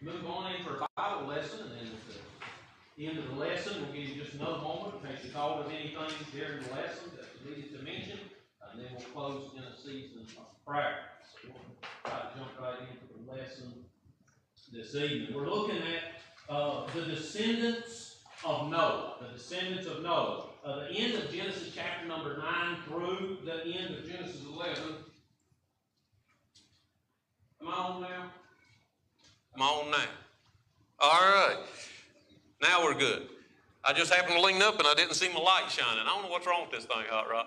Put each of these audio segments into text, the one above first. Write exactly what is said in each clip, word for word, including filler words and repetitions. move on in for a Bible lesson, and at the end of the lesson, we'll give you just another moment in case you thought of anything during the lesson that you needed to mention, and then we'll close in a season of prayer. So we'll try to jump right into the lesson this evening. We're looking at uh, the descendants of Noah, the descendants of Noah. Uh, the end of Genesis chapter number nine through the end of Genesis eleven. Am I on now? I'm on now. All right. Now we're good. I just happened to lean up and I didn't see my light shining. I don't know what's wrong with this thing, Hot Rod.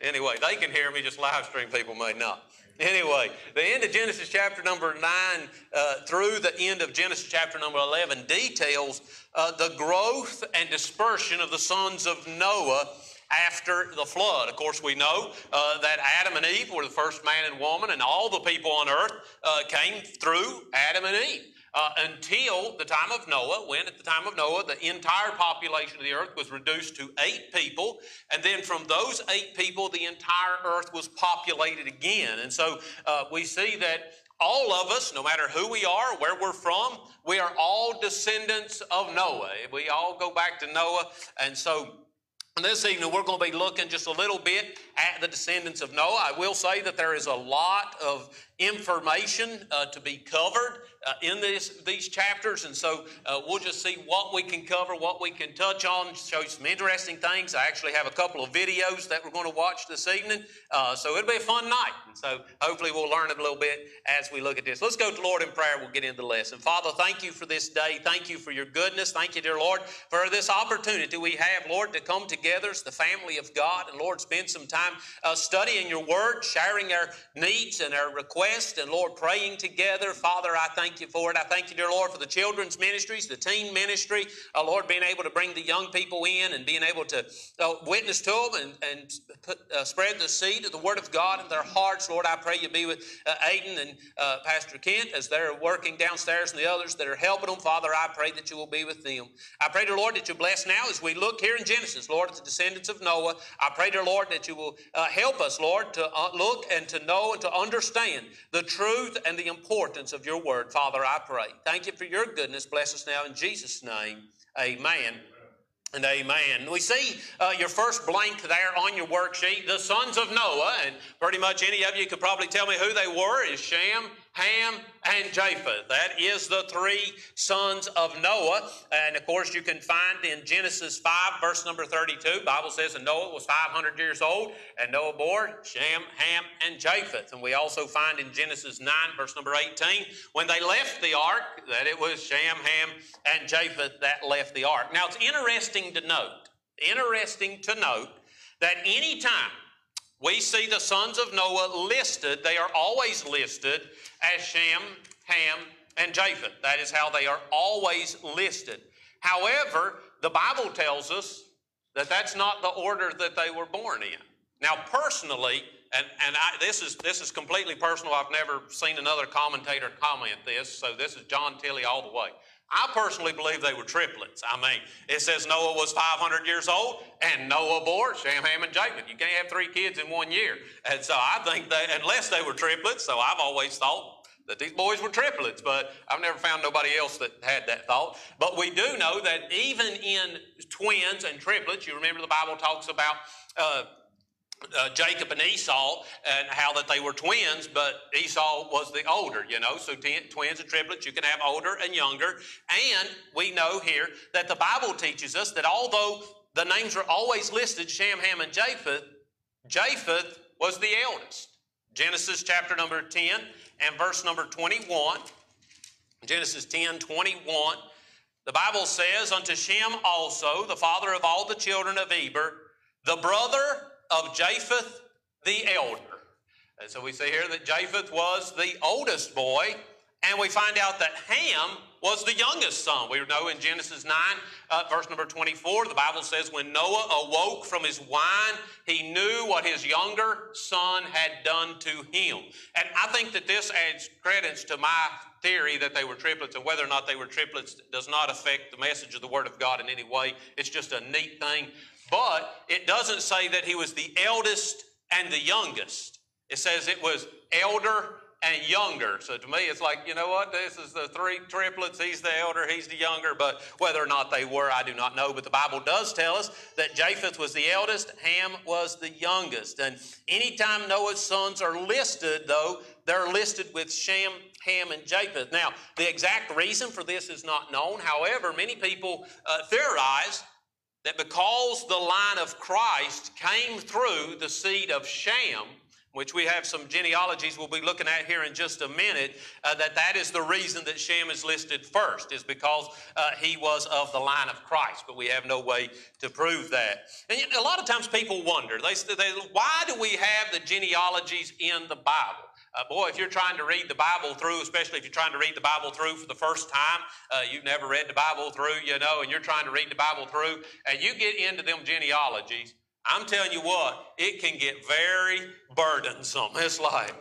Anyway, they can hear me, just live stream people may not. Anyway, the end of Genesis chapter number nine uh, through the end of Genesis chapter number eleven details uh, the growth and dispersion of the sons of Noah after the flood. Of course, we know uh, that Adam and Eve were the first man and woman, and all the people on earth uh, came through Adam and Eve. Uh, until the time of Noah, when at the time of Noah, the entire population of the earth was reduced to eight people. And then from those eight people, the entire earth was populated again. And so uh, we see that all of us, no matter who we are, where we're from, we are all descendants of Noah. We all go back to Noah. And so this evening, we're going to be looking just a little bit at the descendants of Noah. I will say that there is a lot of information uh, to be covered uh, in this, these chapters, and so uh, we'll just see what we can cover, what we can touch on, show you some interesting things. I actually have a couple of videos that we're going to watch this evening, uh, so it'll be a fun night, and so hopefully we'll learn a little bit as we look at this. Let's go to the Lord in prayer. We'll get into the lesson. Father, thank you for this day. Thank you for your goodness. Thank you, dear Lord, for this opportunity we have, Lord, to come together as the family of God, and Lord, spend some time uh, studying your word, sharing our needs and our requests, and Lord, praying together. Father, I thank you for it. I thank you, dear Lord, for the children's ministries, the teen ministry. Uh, Lord, being able to bring the young people in and being able to uh, witness to them and, and put, uh, spread the seed of the Word of God in their hearts. Lord, I pray you be with uh, Aiden and uh, Pastor Kent as they're working downstairs, and the others that are helping them. Father, I pray that you will be with them. I pray, dear Lord, that you bless now as we look here in Genesis, Lord, at the descendants of Noah. I pray, dear Lord, that you will uh, help us, Lord, to uh, look and to know and to understand the truth and the importance of your word. Father, I pray. Thank you for your goodness. Bless us now in Jesus' name. Amen and amen. We see uh, your first blank there on your worksheet, the sons of Noah, and pretty much any of you could probably tell me who they were, is Shem, Ham, and Japheth. That is the three sons of Noah. And of course, you can find in Genesis five, verse number thirty-two, the Bible says, and Noah was five hundred years old, and Noah bore Shem, Ham, and Japheth. And we also find in Genesis nine, verse number eighteen, when they left the ark, that it was Shem, Ham, and Japheth that left the ark. Now, it's interesting to note, interesting to note that any time we see the sons of Noah listed, they are always listed as Shem, Ham, and Japheth. That is how they are always listed. However, the Bible tells us that that's not the order that they were born in. Now, personally, and, and I, this is this is completely personal. I've never seen another commentator comment this, so this is John Tilly all the way. I personally believe they were triplets. I mean, it says Noah was five hundred years old, and Noah bore Shem, Ham, and Japheth. You can't have three kids in one year. And so I think that, unless they were triplets, so I've always thought that these boys were triplets, but I've never found nobody else that had that thought. But we do know that even in twins and triplets, you remember the Bible talks about uh, Uh, Jacob and Esau, and how that they were twins, but Esau was the older, you know. So ten, twins and triplets, you can have older and younger. And we know here that the Bible teaches us that although the names are always listed, Shem, Ham, and Japheth, Japheth was the eldest. Genesis chapter number ten and verse number twenty-one. Genesis ten, twenty-one. The Bible says, unto Shem also, the father of all the children of Eber, the brother of Japheth the elder. And so we see here that Japheth was the oldest boy, and we find out that Ham was the youngest son. We know in Genesis nine, uh, verse number twenty-four, the Bible says, when Noah awoke from his wine, he knew what his younger son had done to him. And I think that this adds credence to my theory that they were triplets, and whether or not they were triplets does not affect the message of the Word of God in any way. It's just a neat thing. But it doesn't say that he was the eldest and the youngest. It says it was elder and younger. So to me, it's like, you know what, this is the three triplets. He's the elder, he's the younger, but whether or not they were, I do not know. But the Bible does tell us that Japheth was the eldest, Ham was the youngest. And anytime Noah's sons are listed, though, they're listed with Shem, Ham, and Japheth. Now, the exact reason for this is not known. However, many people uh, theorize that because the line of Christ came through the seed of Shem, which we have some genealogies we'll be looking at here in just a minute, uh, that that is the reason that Shem is listed first, is because uh, he was of the line of Christ, but we have no way to prove that. And a lot of times people wonder, they, they, why do we have the genealogies in the Bible? Uh, boy, if you're trying to read the Bible through, especially if you're trying to read the Bible through for the first time, uh, you've never read the Bible through, you know, and you're trying to read the Bible through, and you get into them genealogies, I'm telling you what, it can get very burdensome. It's like,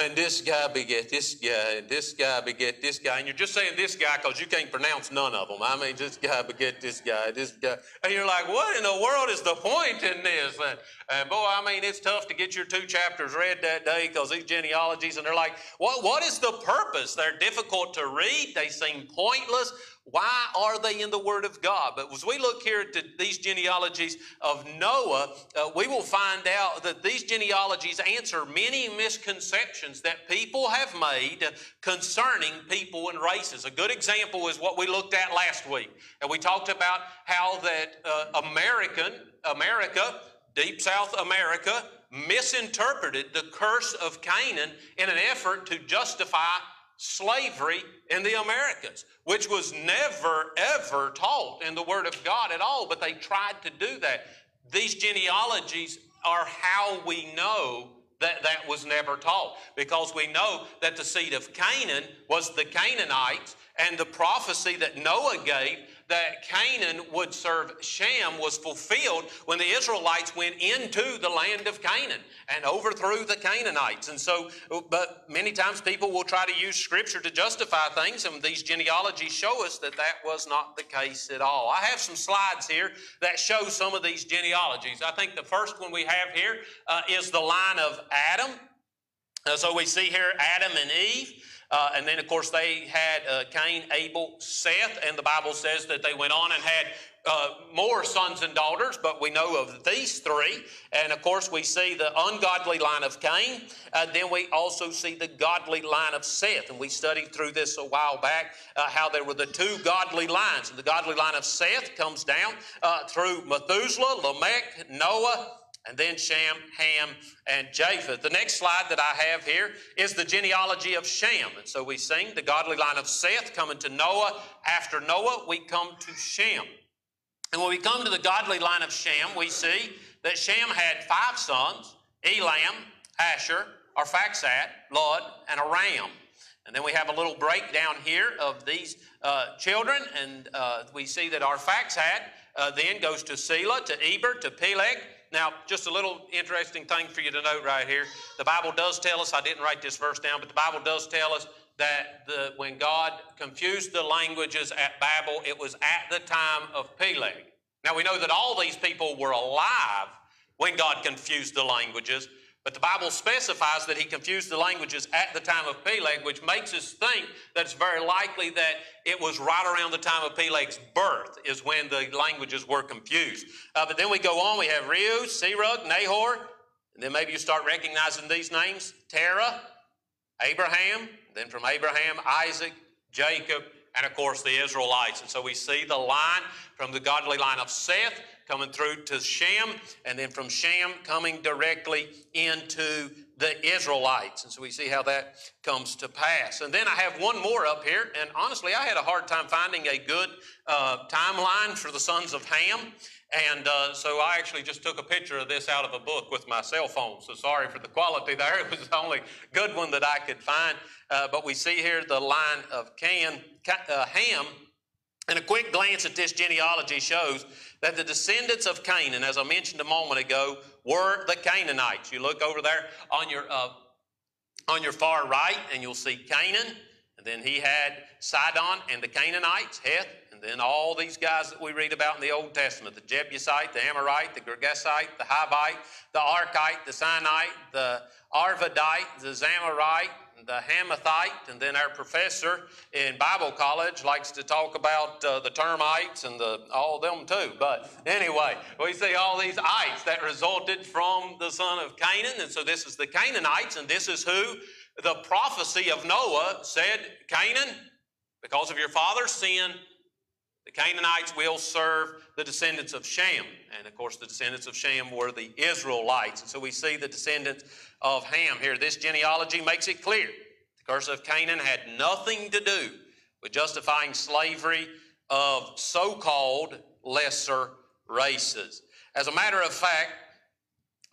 and this guy beget this guy, and this guy beget this guy, and you're just saying this guy because you can't pronounce none of them. I mean, this guy beget this guy, this guy. And you're like, what in the world is the point in this? And, and boy, I mean, it's tough to get your two chapters read that day because these genealogies, and they're like, what? What is the purpose? They're difficult to read. They seem pointless. Why are they in the Word of God? But as we look here at the, these genealogies of Noah, uh, we will find out that these genealogies answer many misconceptions that people have made concerning people and races. A good example is what we looked at last week. And we talked about how that uh, American, America, Deep South America, misinterpreted the curse of Canaan in an effort to justify slavery in the Americas, which was never, ever taught in the Word of God at all, but they tried to do that. These genealogies are how we know that that was never taught, because we know that the seed of Canaan was the Canaanites, and the prophecy that Noah gave that Canaan would serve Shem was fulfilled when the Israelites went into the land of Canaan and overthrew the Canaanites. And so, but many times people will try to use Scripture to justify things, and these genealogies show us that that was not the case at all. I have some slides here that show some of these genealogies. I think the first one we have here uh, is the line of Adam. Uh, so we see here Adam and Eve. Uh, and then, of course, they had uh, Cain, Abel, Seth, and the Bible says that they went on and had uh, more sons and daughters, but we know of these three. And, of course, we see the ungodly line of Cain. Uh, then we also see the godly line of Seth. And we studied through this a while back uh, how there were the two godly lines. And the godly line of Seth comes down uh, through Methuselah, Lamech, Noah, and then Shem, Ham, and Japheth. The next slide that I have here is the genealogy of Shem. And so we sing the godly line of Seth coming to Noah. After Noah, we come to Shem. And when we come to the godly line of Shem, we see that Shem had five sons, Elam, Asher, Arphaxad, Lud, and Aram. And then we have a little breakdown here of these uh, children, and uh, we see that Arphaxad uh, then goes to Selah, to Eber, to Peleg. Now, just a little interesting thing for you to note right here. The Bible does tell us, I didn't write this verse down, but the Bible does tell us that the, when God confused the languages at Babel, it was at the time of Peleg. Now, we know that all these people were alive when God confused the languages, but the Bible specifies that he confused the languages at the time of Peleg, which makes us think that it's very likely that it was right around the time of Peleg's birth is when the languages were confused. Uh, but then we go on. We have Reu, Serug, Nahor, and then maybe you start recognizing these names, Terah, Abraham, then from Abraham, Isaac, Jacob, and, of course, the Israelites. And so we see the line from the godly line of Seth coming through to Shem, and then from Shem coming directly into the Israelites. And so we see how that comes to pass. And then I have one more up here, and honestly, I had a hard time finding a good uh, timeline for the sons of Ham. And uh, so I actually just took a picture of this out of a book with my cell phone, so sorry for the quality there. It was the only good one that I could find. Uh, but we see here the line of Can, uh, Ham, and a quick glance at this genealogy shows that the descendants of Canaan, as I mentioned a moment ago, were the Canaanites. You look over there on your, uh, on your far right, and you'll see Canaan. And then he had Sidon and the Canaanites, Heth, and then all these guys that we read about in the Old Testament, the Jebusite, the Amorite, the Girgashite, the Hivite, the Arkite, the Sinite, the Arvadite, the Zamarite, the Hamathite, and then our professor in Bible college likes to talk about uh, the termites and the, all of them too. But anyway, we see all these ites that resulted from the son of Canaan. And so this is the Canaanites, and this is who the prophecy of Noah said, Canaan, because of your father's sin, the Canaanites will serve the descendants of Shem. And of course, the descendants of Shem were the Israelites. And so we see the descendants of Ham here. This genealogy makes it clear the curse of Canaan had nothing to do with justifying slavery of so-called lesser races. As a matter of fact,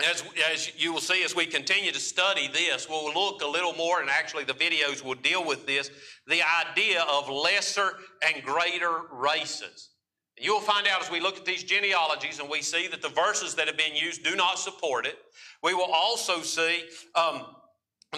As, as you will see as we continue to study this, we'll look a little more, and actually the videos will deal with this, the idea of lesser and greater races. And you'll find out as we look at these genealogies and we see that the verses that have been used do not support it. We will also see um,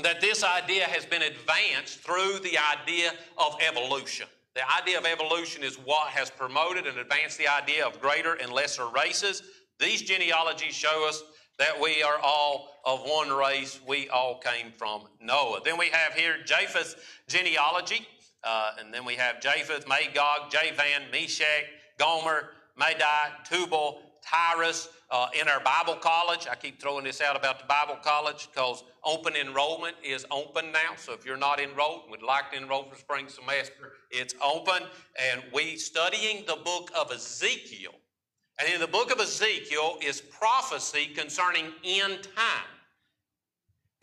that this idea has been advanced through the idea of evolution. The idea of evolution is what has promoted and advanced the idea of greater and lesser races. These genealogies show us that we are all of one race. We all came from Noah. Then we have here Japheth's genealogy. Uh, and then we have Japheth, Magog, Javan, Meshach, Gomer, Madai, Tubal, Tyrus. Uh, in our Bible college, I keep throwing this out about the Bible college because open enrollment is open now. So if you're not enrolled and would like to enroll for spring semester, it's open. And we studying the book of Ezekiel. And in the book of Ezekiel is prophecy concerning end time.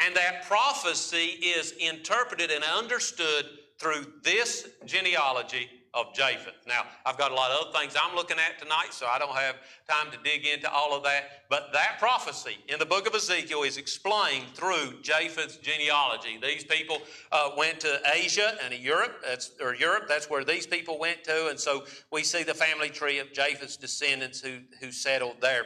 And that prophecy is interpreted and understood through this genealogy of Japheth. Now, I've got a lot of other things I'm looking at tonight, so I don't have time to dig into all of that. But that prophecy in the book of Ezekiel is explained through Japheth's genealogy. These people uh, went to Asia and Europe, that's, or Europe, that's where these people went to. And so we see the family tree of Japheth's descendants who, who settled there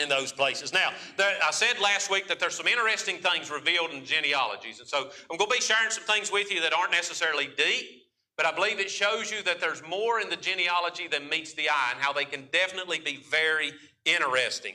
in those places. Now, there, I said last week that there's some interesting things revealed in genealogies. And so I'm going to be sharing some things with you that aren't necessarily deep. But I believe it shows you that there's more in the genealogy than meets the eye, and how they can definitely be very interesting.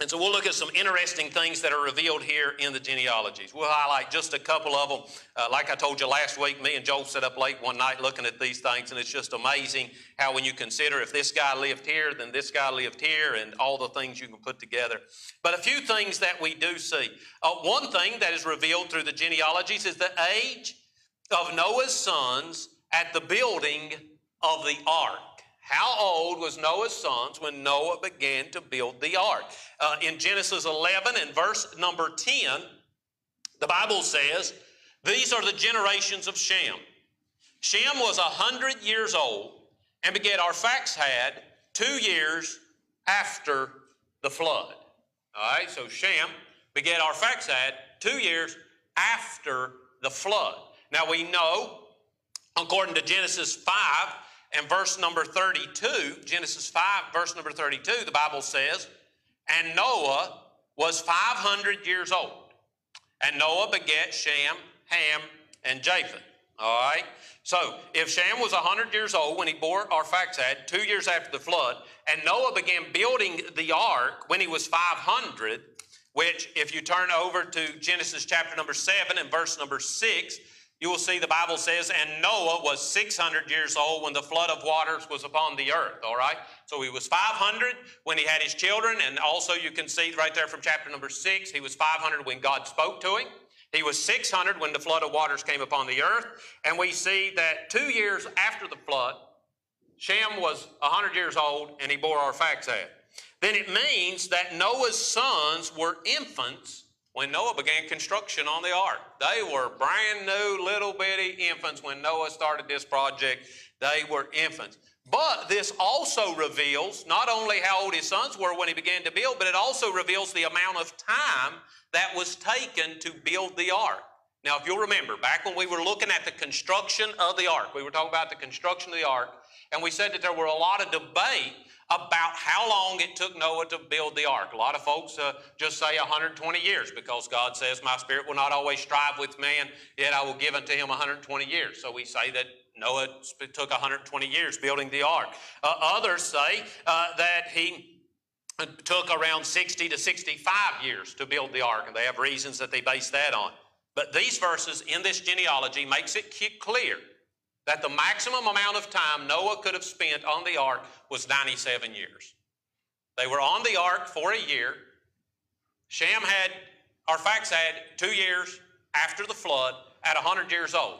And so we'll look at some interesting things that are revealed here in the genealogies. We'll highlight just a couple of them. Uh, like I told you last week, me and Joel sat up late one night looking at these things, and it's just amazing how when you consider if this guy lived here, then this guy lived here, and all the things you can put together. But a few things that we do see. Uh, one thing that is revealed through the genealogies is the age of Noah's sons at the building of the ark. How old was Noah's sons when Noah began to build the ark? Uh, in Genesis eleven and verse number ten, the Bible says, "These are the generations of Shem. Shem was a hundred years old and begat Arphaxad two years after the flood." All right, so Shem begat Arphaxad two years after the flood. Now we know, according to Genesis five and verse number thirty-two, Genesis five, verse number thirty-two, the Bible says, "And Noah was five hundred years old, and Noah begat Shem, Ham, and Japheth." All right? So, if Shem was one hundred years old when he bore Arphaxad, two years after the flood, and Noah began building the ark when he was five hundred, which, if you turn over to Genesis chapter number seven and verse number six, you will see the Bible says, "And Noah was six hundred years old when the flood of waters was upon the earth." All right? So he was five hundred when he had his children. And also you can see right there from chapter number six, he was five hundred when God spoke to him. He was six hundred when the flood of waters came upon the earth. And we see that two years after the flood, Shem was one hundred years old and he bore Arphaxad. Then it means that Noah's sons were infants when Noah began construction on the ark. They were brand new little bitty infants when Noah started this project. They were infants. But this also reveals not only how old his sons were when he began to build, but it also reveals the amount of time that was taken to build the ark. Now, if you'll remember, back when we were looking at the construction of the ark, we were talking about the construction of the ark, and we said that there were a lot of debate about how long it took Noah to build the ark. A lot of folks uh, just say one hundred twenty years because God says, my spirit will not always strive with man, yet I will give unto him one hundred twenty years. So we say that Noah took one hundred twenty years building the ark. Uh, others say uh, that he took around sixty to sixty-five years to build the ark, and they have reasons that they base that on. But these verses in this genealogy makes it clear that the maximum amount of time Noah could have spent on the ark was ninety-seven years. They were on the ark for a year. Shem had, Arphaxad had two years after the flood at one hundred years old.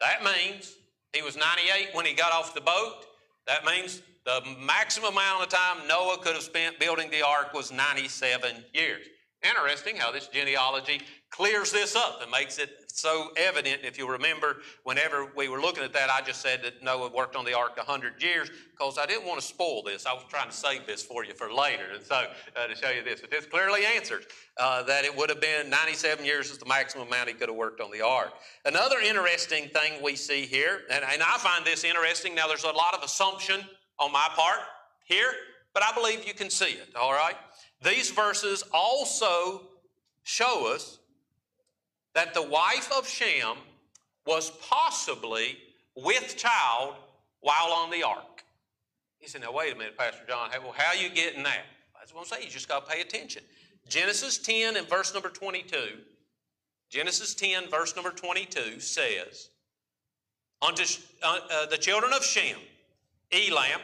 That means he was ninety-eight when he got off the boat. That means the maximum amount of time Noah could have spent building the ark was ninety-seven years. Interesting how this genealogy clears this up and makes it so evident. If you remember, whenever we were looking at that, I just said that Noah worked on the ark one hundred years because I didn't want to spoil this. I was trying to save this for you for later, and so uh, to show you this. But this clearly answers uh, that it would have been ninety-seven years is the maximum amount he could have worked on the ark. Another interesting thing we see here, and, and I find this interesting. Now, there's a lot of assumption on my part here, but I believe you can see it, all right? These verses also show us that the wife of Shem was possibly with child while on the ark. He said, now wait a minute, Pastor John, how, how are you getting that? That's what I'm saying, you just got to pay attention. Genesis ten and verse number twenty-two, Genesis ten verse number twenty-two says, unto uh, uh, the children of Shem, Elam,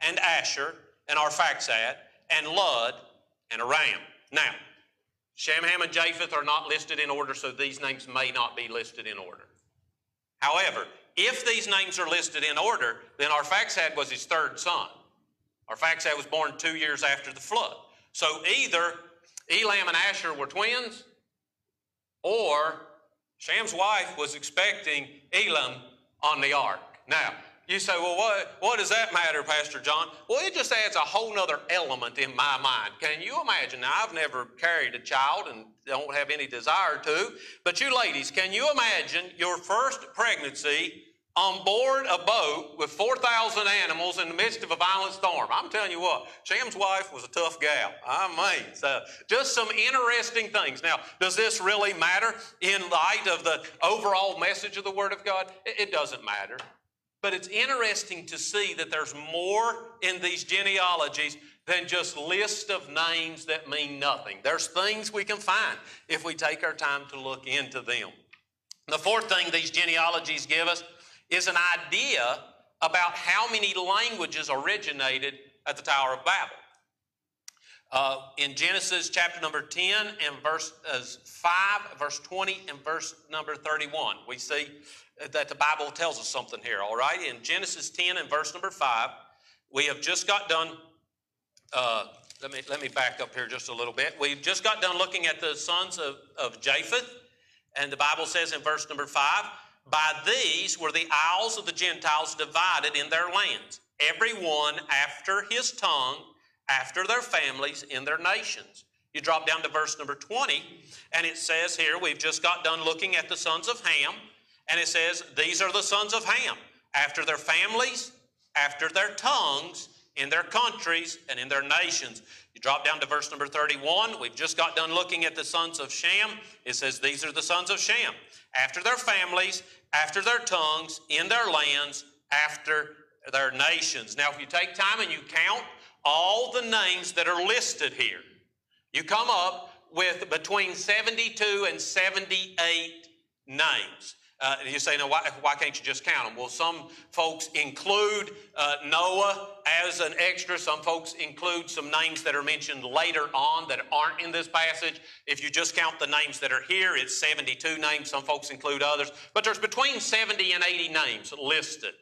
and Asher, and Arphaxad, and Lud, and Aram. Now, Shem, Ham, and Japheth are not listed in order, so these names may not be listed in order. However, if these names are listed in order, then Arphaxad was his third son. Arphaxad was born two years after the flood. So either Elam and Asher were twins, or Sham's wife was expecting Elam on the ark. Now, you say, well, what, what does that matter, Pastor John? Well, it just adds a whole other element in my mind. Can you imagine? Now, I've never carried a child and don't have any desire to, but you ladies, can you imagine your first pregnancy on board a boat with four thousand animals in the midst of a violent storm? I'm telling you what, Shem's wife was a tough gal. I mean, so just some interesting things. Now, does this really matter in light of the overall message of the Word of God? It, it doesn't matter. But it's interesting to see that there's more in these genealogies than just lists of names that mean nothing. There's things we can find if we take our time to look into them. The fourth thing these genealogies give us is an idea about how many languages originated at the Tower of Babel. Uh, in Genesis chapter number ten and verse five, verse twenty and verse number thirty-one, we see that the Bible tells us something here, all right? In Genesis ten and verse number five, we have just got done, uh, let me let me back up here just a little bit. We've just got done looking at the sons of, of Japheth, and the Bible says in verse number five, by these were the isles of the Gentiles divided in their lands, every one after his tongue, after their families, in their nations. You drop down to verse number twenty, and it says here, we've just got done looking at the sons of Ham, and it says, these are the sons of Ham, after their families, after their tongues, in their countries, and in their nations. You drop down to verse number thirty-one. We've just got done looking at the sons of Shem. It says, these are the sons of Shem, after their families, after their tongues, in their lands, after their nations. Now, if you take time and you count all the names that are listed here, you come up with between seventy-two and seventy-eight names. Uh, you say, no, why, why can't you just count them? Well, some folks include uh, Noah as an extra. Some folks include some names that are mentioned later on that aren't in this passage. If you just count the names that are here, it's seventy-two names. Some folks include others. But there's between seventy and eighty names listed,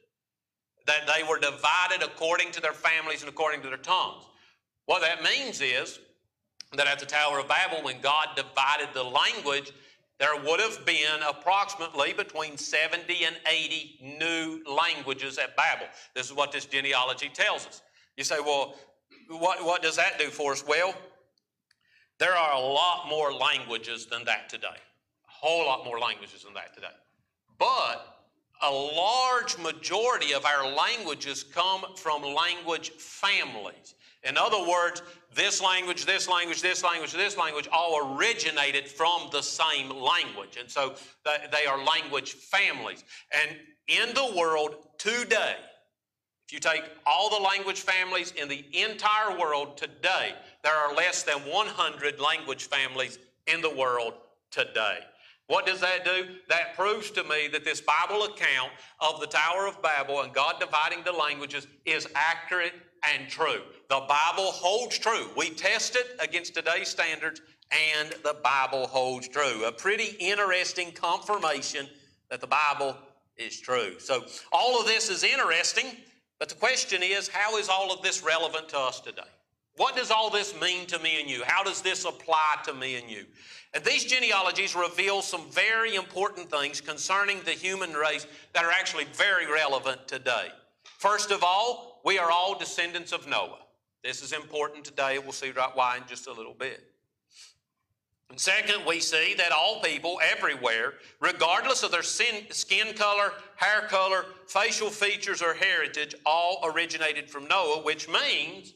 that they were divided according to their families and according to their tongues. What that means is that at the Tower of Babel, when God divided the language, there would have been approximately between seventy and eighty new languages at Babel. This is what this genealogy tells us. You say, well, what, what does that do for us? Well, there are a lot more languages than that today. A whole lot more languages than that today. But a large majority of our languages come from language families. In other words, this language, this language, this language, this language all originated from the same language. And so they are language families. And in the world today, if you take all the language families in the entire world today, there are less than one hundred language families in the world today. What does that do? That proves to me that this Bible account of the Tower of Babel and God dividing the languages is accurate and true. The Bible holds true. We test it against today's standards, and the Bible holds true. A pretty interesting confirmation that the Bible is true. So all of this is interesting, but the question is, how is all of this relevant to us today? What does all this mean to me and you? How does this apply to me and you? And these genealogies reveal some very important things concerning the human race that are actually very relevant today. First of all, we are all descendants of Noah. This is important today. We'll see right why in just a little bit. And second, we see that all people everywhere, regardless of their skin color, hair color, facial features, or heritage, all originated from Noah, which means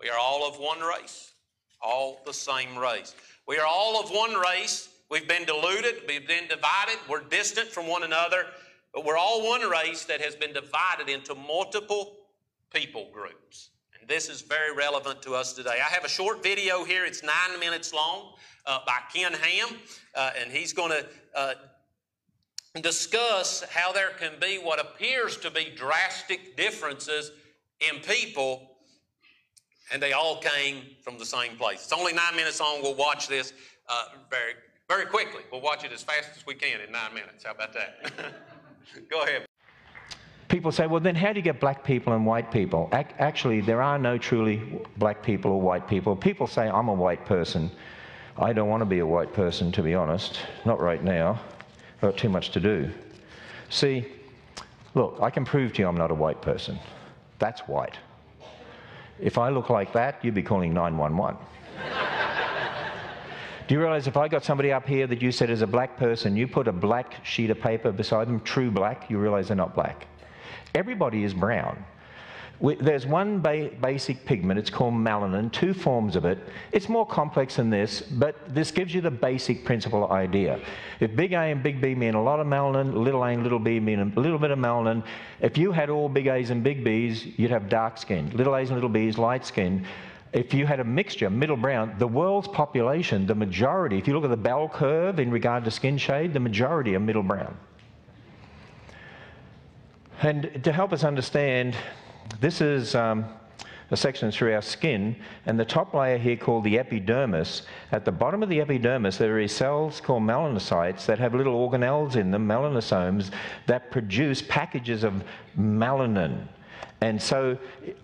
we are all of one race, all the same race. We are all of one race. We've been diluted, we've been divided, we're distant from one another, but we're all one race that has been divided into multiple people groups. And this is very relevant to us today. I have a short video here. It's nine minutes long uh, by Ken Ham, uh, and he's going to uh, discuss how there can be what appears to be drastic differences in people, and they all came from the same place. It's only nine minutes long. We'll watch this uh, very, very quickly. We'll watch it as fast as we can in nine minutes. How about that? Go ahead. People say, well, then how do you get black people and white people? Ac actually, there are no truly black people or white people. People say, I'm a white person. I don't want to be a white person, to be honest. Not right now. I've got too much to do. See, look, I can prove to you I'm not a white person. That's white. If I look like that, you'd be calling nine one one. Do you realize if I got somebody up here that you said is a black person, you put a black sheet of paper beside them, true black, you realize they're not black. Everybody is brown. We, there's one ba basic pigment, it's called melanin, two forms of it. It's more complex than this, but this gives you the basic principle idea. If big A and big B mean a lot of melanin, little A and little B mean a little bit of melanin, if you had all big A's and big B's, you'd have dark skin. Little A's and little B's, light skin. If you had a mixture, middle brown, the world's population, the majority, if you look at the bell curve in regard to skin shade, the majority are middle brown. And to help us understand, this is um, a section through our skin, and the top layer here called the epidermis. At the bottom of the epidermis, there are cells called melanocytes that have little organelles in them, melanosomes, that produce packages of melanin. And so,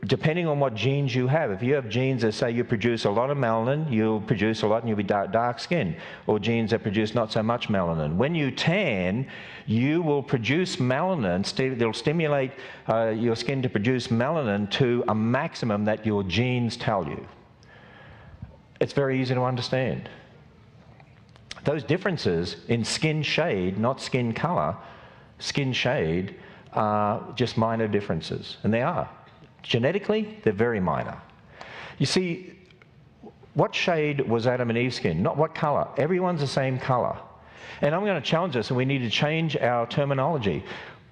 depending on what genes you have, if you have genes that say you produce a lot of melanin, you'll produce a lot and you'll be dark, dark skin, or genes that produce not so much melanin. When you tan, you will produce melanin. St- it'll stimulate uh, your skin to produce melanin to a maximum that your genes tell you. It's very easy to understand. Those differences in skin shade, not skin color, skin shade, are uh, just minor differences, and they are. Genetically, they're very minor. You see, what shade was Adam and Eve's skin? Not what color. Everyone's the same color. And I'm going to challenge us, and we need to change our terminology.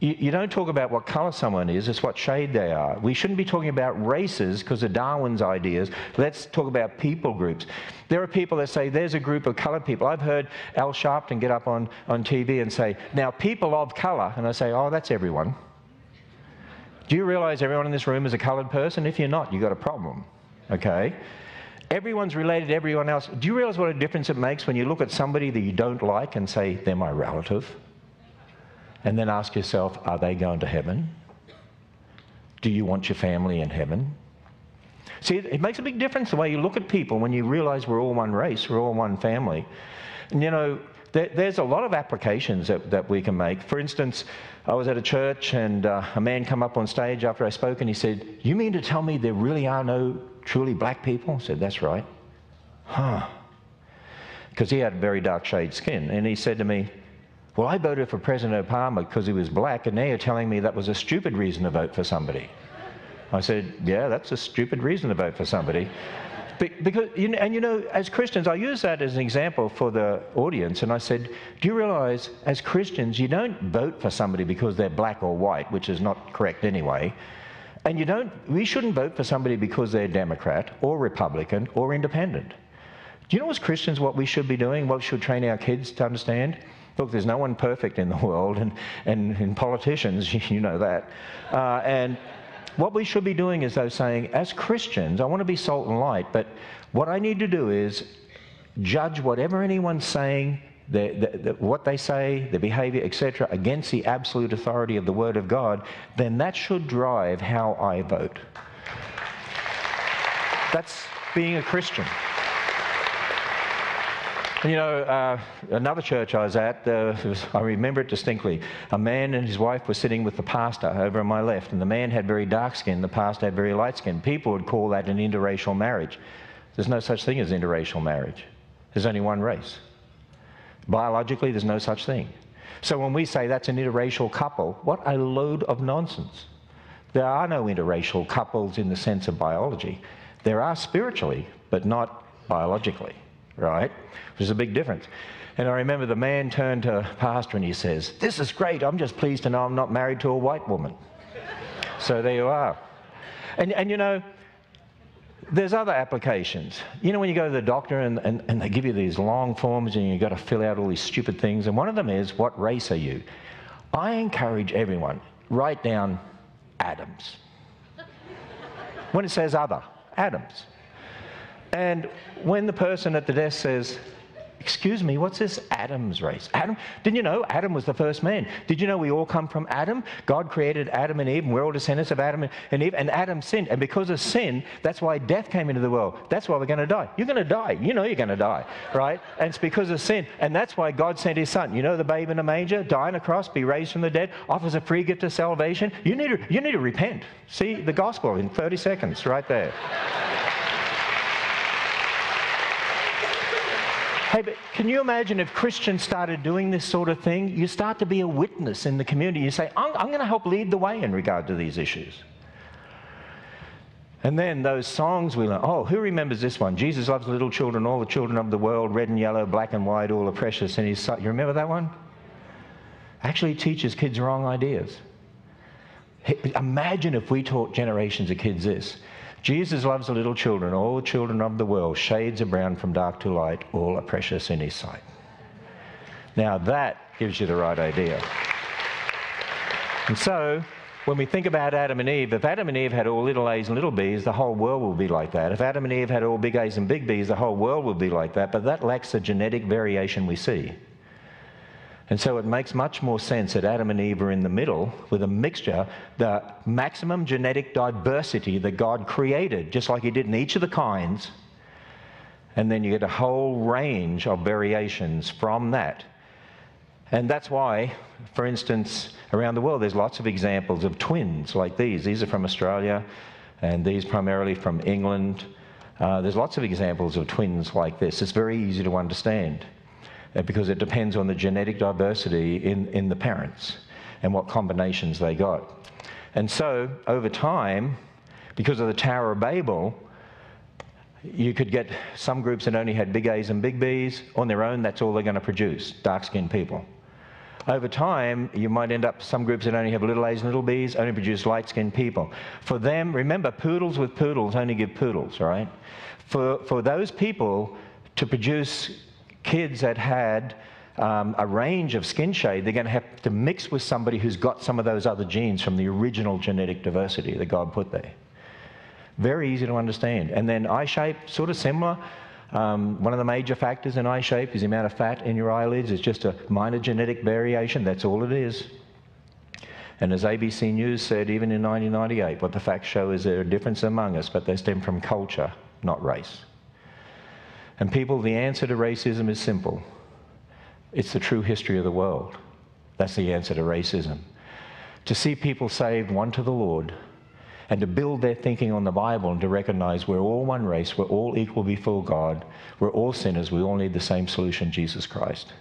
You, you don't talk about what color someone is, it's what shade they are. We shouldn't be talking about races because of Darwin's ideas. Let's talk about people groups. There are people that say, there's a group of colored people. I've heard Al Sharpton get up on, on T V and say, now people of color, and I say, oh, that's everyone. Do you realize everyone in this room is a colored person? If you're not, you've got a problem, okay? Everyone's related to everyone else. Do you realize what a difference it makes when you look at somebody that you don't like and say, they're my relative? And then ask yourself, are they going to heaven? Do you want your family in heaven? See, it, it makes a big difference the way you look at people when you realize we're all one race, we're all one family. And, you know, there, there's a lot of applications that, that we can make. For instance, I was at a church and uh, a man came up on stage after I spoke and he said, you mean to tell me there really are no truly black people? I said, that's right. Huh. Because he had very dark shade skin. And he said to me, Well, I voted for President Obama because he was black, and now you're telling me that was a stupid reason to vote for somebody. I said, yeah, that's a stupid reason to vote for somebody. Because, and you know, as Christians, I use that as an example for the audience, and I said, do you realize, as Christians, you don't vote for somebody because they're black or white, which is not correct anyway, and you don't, we shouldn't vote for somebody because they're Democrat or Republican or Independent. Do you know, as Christians, what we should be doing, what we should train our kids to understand? Look, there's no one perfect in the world, and, and, and politicians, you know that, uh, and... What we should be doing is, though, saying, as Christians, I want to be salt and light, but what I need to do is judge whatever anyone's saying, the, the, the, what they say, their behavior, et cetera, against the absolute authority of the Word of God, then that should drive how I vote. That's being a Christian. You know, uh, another church I was at, uh, was, I remember it distinctly. A man and his wife were sitting with the pastor over on my left, and the man had very dark skin, the pastor had very light skin. People would call that an interracial marriage. There's no such thing as interracial marriage. There's only one race. Biologically, there's no such thing. So when we say that's an interracial couple, what a load of nonsense. There are no interracial couples in the sense of biology. There are spiritually, but not biologically. Right? Which is a big difference. And I remember the man turned to pastor and he says, this is great, I'm just pleased to know I'm not married to a white woman. So there you are. And, and you know, there's other applications. You know, when you go to the doctor and, and, and they give you these long forms and you've got to fill out all these stupid things, and one of them is, what race are you? I encourage everyone, write down Adams. When it says other, Adams. And when the person at the desk says, excuse me, what's this Adam's race? Adam? Didn't you know Adam was the first man? Did you know we all come from Adam? God created Adam and Eve, and we're all descendants of Adam and Eve, and Adam sinned. And because of sin, that's why death came into the world. That's why we're going to die. You're going to die. You know you're going to die, right? And it's because of sin. And that's why God sent his son. You know, the babe in a manger, die on a cross, be raised from the dead, offers a free gift of salvation. You need to, you need to repent. See the gospel in thirty seconds right there. Hey, but can you imagine if Christians started doing this sort of thing? You start to be a witness in the community. You say, I'm, I'm going to help lead the way in regard to these issues. And then those songs we learn. Oh, who remembers this one? Jesus loves little children, all the children of the world, red and yellow, black and white, all are precious in his sight. You remember that one? Actually teaches kids wrong ideas. Imagine if we taught generations of kids this. Jesus loves the little children, all children of the world. Shades are brown from dark to light. All are precious in his sight. Now that gives you the right idea. And so, when we think about Adam and Eve, if Adam and Eve had all little A's and little B's, the whole world would be like that. If Adam and Eve had all big A's and big B's, the whole world would be like that. But that lacks the genetic variation we see. And so it makes much more sense that Adam and Eve are in the middle with a mixture, the maximum genetic diversity that God created, just like he did in each of the kinds. And then you get a whole range of variations from that. And that's why, for instance, around the world, there's lots of examples of twins like these. These are from Australia, and these primarily from England. Uh, there's lots of examples of twins like this. It's very easy to understand, because it depends on the genetic diversity in, in the parents and what combinations they got. And so, over time, because of the Tower of Babel, you could get some groups that only had big A's and big B's. On their own, that's all they're going to produce, dark-skinned people. Over time, you might end up some groups that only have little A's and little B's, only produce light-skinned people. For them, remember, poodles with poodles only give poodles, right? For, for those people to produce kids that had um, a range of skin shade, they're going to have to mix with somebody who's got some of those other genes from the original genetic diversity that God put there. Very easy to understand. And then eye shape, sort of similar. Um, one of the major factors in eye shape is the amount of fat in your eyelids. It's just a minor genetic variation. That's all it is. And as A B C News said, even in nineteen ninety-eight, what the facts show is there are differences among us, but they stem from culture, not race. And people, the answer to racism is simple. It's the true history of the world. That's the answer to racism. To see people saved, one to the Lord, and to build their thinking on the Bible and to recognize we're all one race, we're all equal before God, we're all sinners, we all need the same solution, Jesus Christ.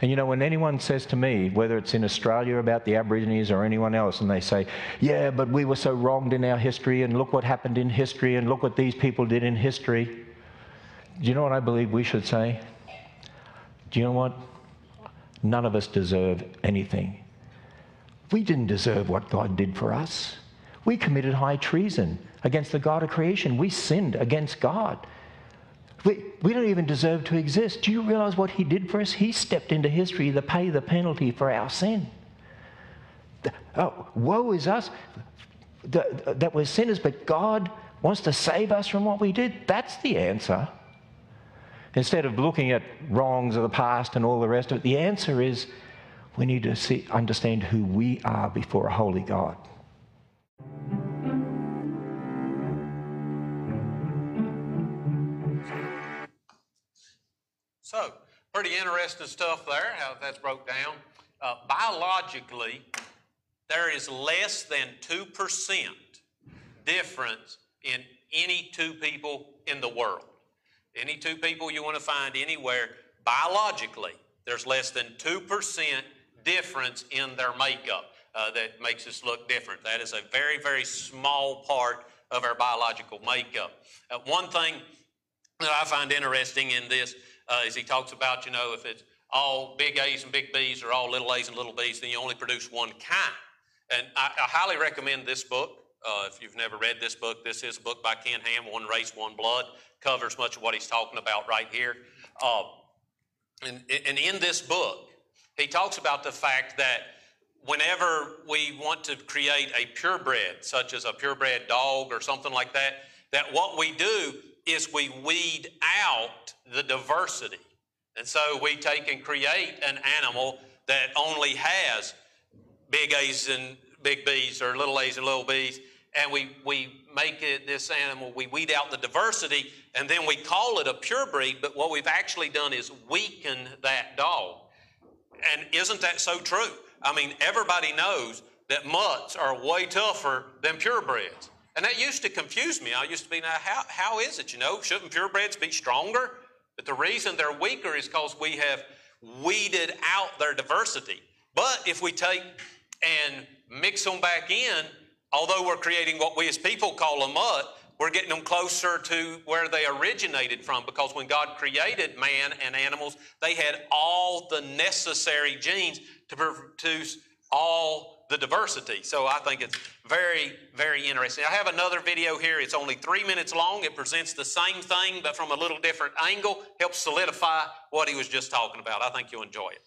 And you know, when anyone says to me, whether it's in Australia about the Aborigines or anyone else, and they say, yeah, but we were so wronged in our history, and look what happened in history, and look what these people did in history. Do you know what I believe we should say? Do you know what? None of us deserve anything. We didn't deserve what God did for us. We committed high treason against the God of creation. We sinned against God. We, we don't even deserve to exist. Do you realize what he did for us? He stepped into history to pay the penalty for our sin. The, oh, woe is us the, the, that we're sinners, but God wants to save us from what we did. That's the answer. Instead of looking at wrongs of the past and all the rest of it, the answer is we need to see, understand who we are before a holy God. So, pretty interesting stuff there, how that's broke down. Uh, biologically, there is less than two percent difference in any two people in the world. Any two people you want to find anywhere, biologically, there's less than two percent difference in their makeup uh, that makes us look different. That is a very, very small part of our biological makeup. Uh, one thing that I find interesting in this Uh, as he talks about, you know, if it's all big A's and big B's or all little A's and little B's, then you only produce one kind. And I, I highly recommend this book. Uh, if you've never read this book, this is a book by Ken Ham, One Race, One Blood. Covers much of what he's talking about right here. Uh, and, and in this book, he talks about the fact that whenever we want to create a purebred, such as a purebred dog or something like that, that what we do is we weed out the diversity. And so we take and create an animal that only has big A's and big B's or little A's and little B's, and we, we make it this animal, we weed out the diversity, and then we call it a purebred, but what we've actually done is weaken that dog. And isn't that so true? I mean, everybody knows that mutts are way tougher than purebreds. And that used to confuse me. I used to be, now, how, how is it, you know? Shouldn't purebreds be stronger? But the reason they're weaker is because we have weeded out their diversity. But if we take and mix them back in, although we're creating what we as people call a mutt, we're getting them closer to where they originated from, because when God created man and animals, they had all the necessary genes to produce all the diversity. So I think it's very, very interesting. I have another video here. It's only three minutes long. It presents the same thing, but from a little different angle, helps solidify what he was just talking about. I think you'll enjoy it.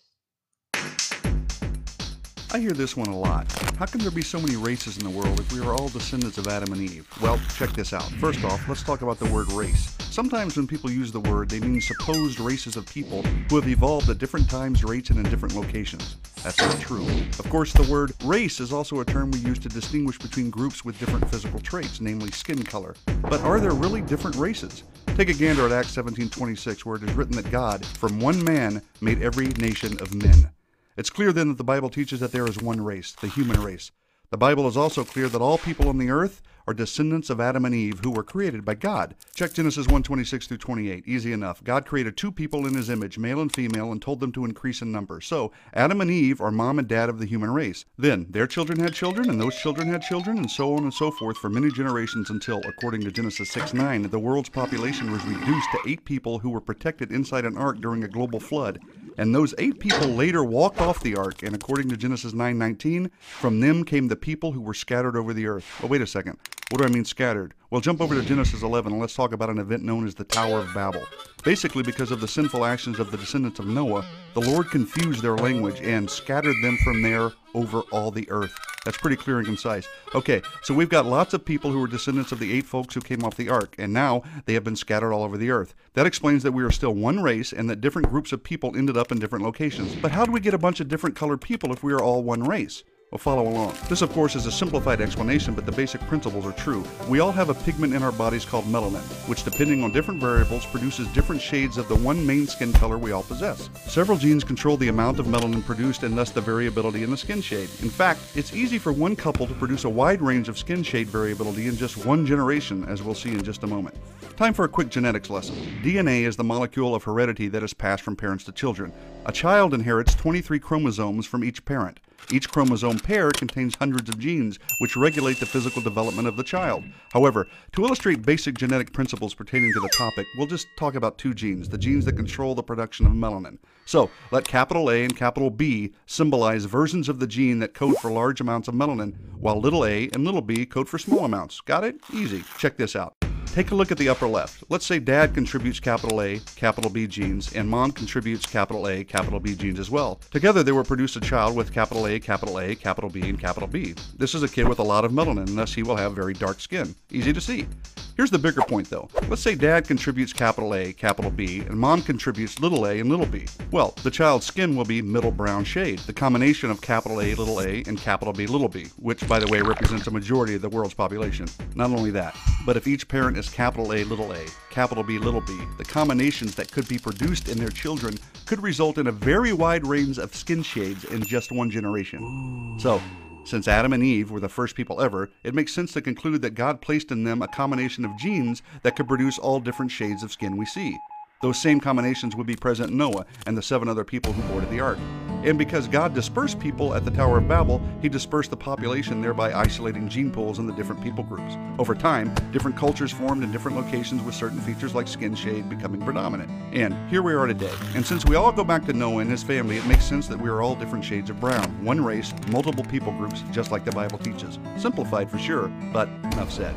I hear this one a lot. How can there be so many races in the world if we are all descendants of Adam and Eve? Well, check this out. First off, let's talk about the word race. Sometimes when people use the word, they mean supposed races of people who have evolved at different times, rates, and in different locations. That's not true. Of course, the word race is also a term we use to distinguish between groups with different physical traits, namely skin color. But are there really different races? Take a gander at Acts seventeen twenty-six, where it is written that God, from one man, made every nation of men. It's clear then that the Bible teaches that there is one race, the human race. The Bible is also clear that all people on the earth are descendants of Adam and Eve who were created by God. Check Genesis one twenty-six through twenty-eight. Easy enough. God created two people in his image, male and female, and told them to increase in number. So Adam and Eve are mom and dad of the human race. Then their children had children, and those children had children, and so on and so forth for many generations until, according to Genesis six nine, the world's population was reduced to eight people who were protected inside an ark during a global flood. And those eight people later walked off the ark, and according to Genesis nine nineteen, from them came the people who were scattered over the earth. Oh, wait a second. What do I mean scattered? Well, jump over to Genesis eleven and let's talk about an event known as the Tower of Babel. Basically, because of the sinful actions of the descendants of Noah, the Lord confused their language and scattered them from there over all the earth. That's pretty clear and concise. Okay, so we've got lots of people who are descendants of the eight folks who came off the ark, and now they have been scattered all over the earth. That explains that we are still one race and that different groups of people ended up in different locations. But how do we get a bunch of different colored people if we are all one race? Well, follow along. This, of course, is a simplified explanation, but the basic principles are true. We all have a pigment in our bodies called melanin, which, depending on different variables, produces different shades of the one main skin color we all possess. Several genes control the amount of melanin produced and thus the variability in the skin shade. In fact, it's easy for one couple to produce a wide range of skin shade variability in just one generation, as we'll see in just a moment. Time for a quick genetics lesson. D N A is the molecule of heredity that is passed from parents to children. A child inherits twenty-three chromosomes from each parent. Each chromosome pair contains hundreds of genes, which regulate the physical development of the child. However, to illustrate basic genetic principles pertaining to the topic, we'll just talk about two genes, the genes that control the production of melanin. So, let capital A and capital B symbolize versions of the gene that code for large amounts of melanin, while little a and little b code for small amounts. Got it? Easy. Check this out. Take a look at the upper left. Let's say dad contributes capital A, capital B genes, and mom contributes capital A, capital B genes as well. Together they will produce a child with capital A, capital A, capital B, and capital B. This is a kid with a lot of melanin, and thus he will have very dark skin. Easy to see. Here's the bigger point though. Let's say dad contributes capital A, capital B, and mom contributes little a and little b. Well, the child's skin will be middle brown shade, the combination of capital A, little a, and capital B, little b, which by the way represents a majority of the world's population. Not only that, but if each parent is capital A, little a, capital B, little b, the combinations that could be produced in their children could result in a very wide range of skin shades in just one generation. So, since Adam and Eve were the first people ever, it makes sense to conclude that God placed in them a combination of genes that could produce all different shades of skin we see. Those same combinations would be present in Noah and the seven other people who boarded the ark. And because God dispersed people at the Tower of Babel, he dispersed the population, thereby isolating gene pools in the different people groups. Over time, different cultures formed in different locations with certain features like skin shade becoming predominant. And here we are today. And since we all go back to Noah and his family, it makes sense that we are all different shades of brown, one race, multiple people groups, just like the Bible teaches. Simplified for sure, but enough said.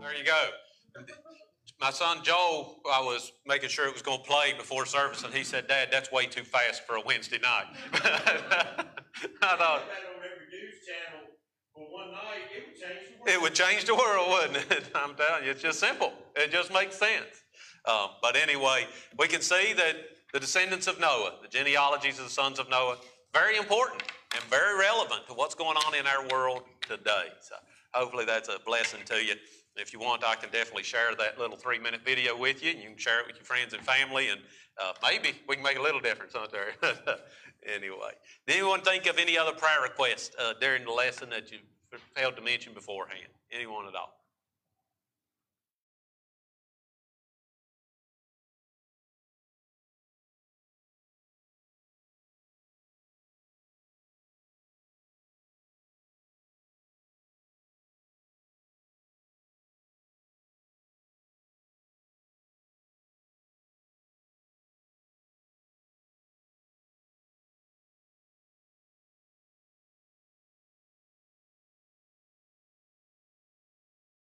There you go. My son Joel, I was making sure it was going to play before service, and he said, "Dad, that's way too fast for a Wednesday night." I thought it would change the world, wouldn't it? I'm telling you, it's just simple. It just makes sense. Um, but anyway, we can see that the descendants of Noah, the genealogies of the sons of Noah, very important and very relevant to what's going on in our world today. So hopefully that's a blessing to you. If you want, I can definitely share that little three-minute video with you, and you can share it with your friends and family, and uh, maybe we can make a little difference on there. Anyway, did anyone think of any other prayer requests uh, during the lesson that you failed to mention beforehand? Anyone at all?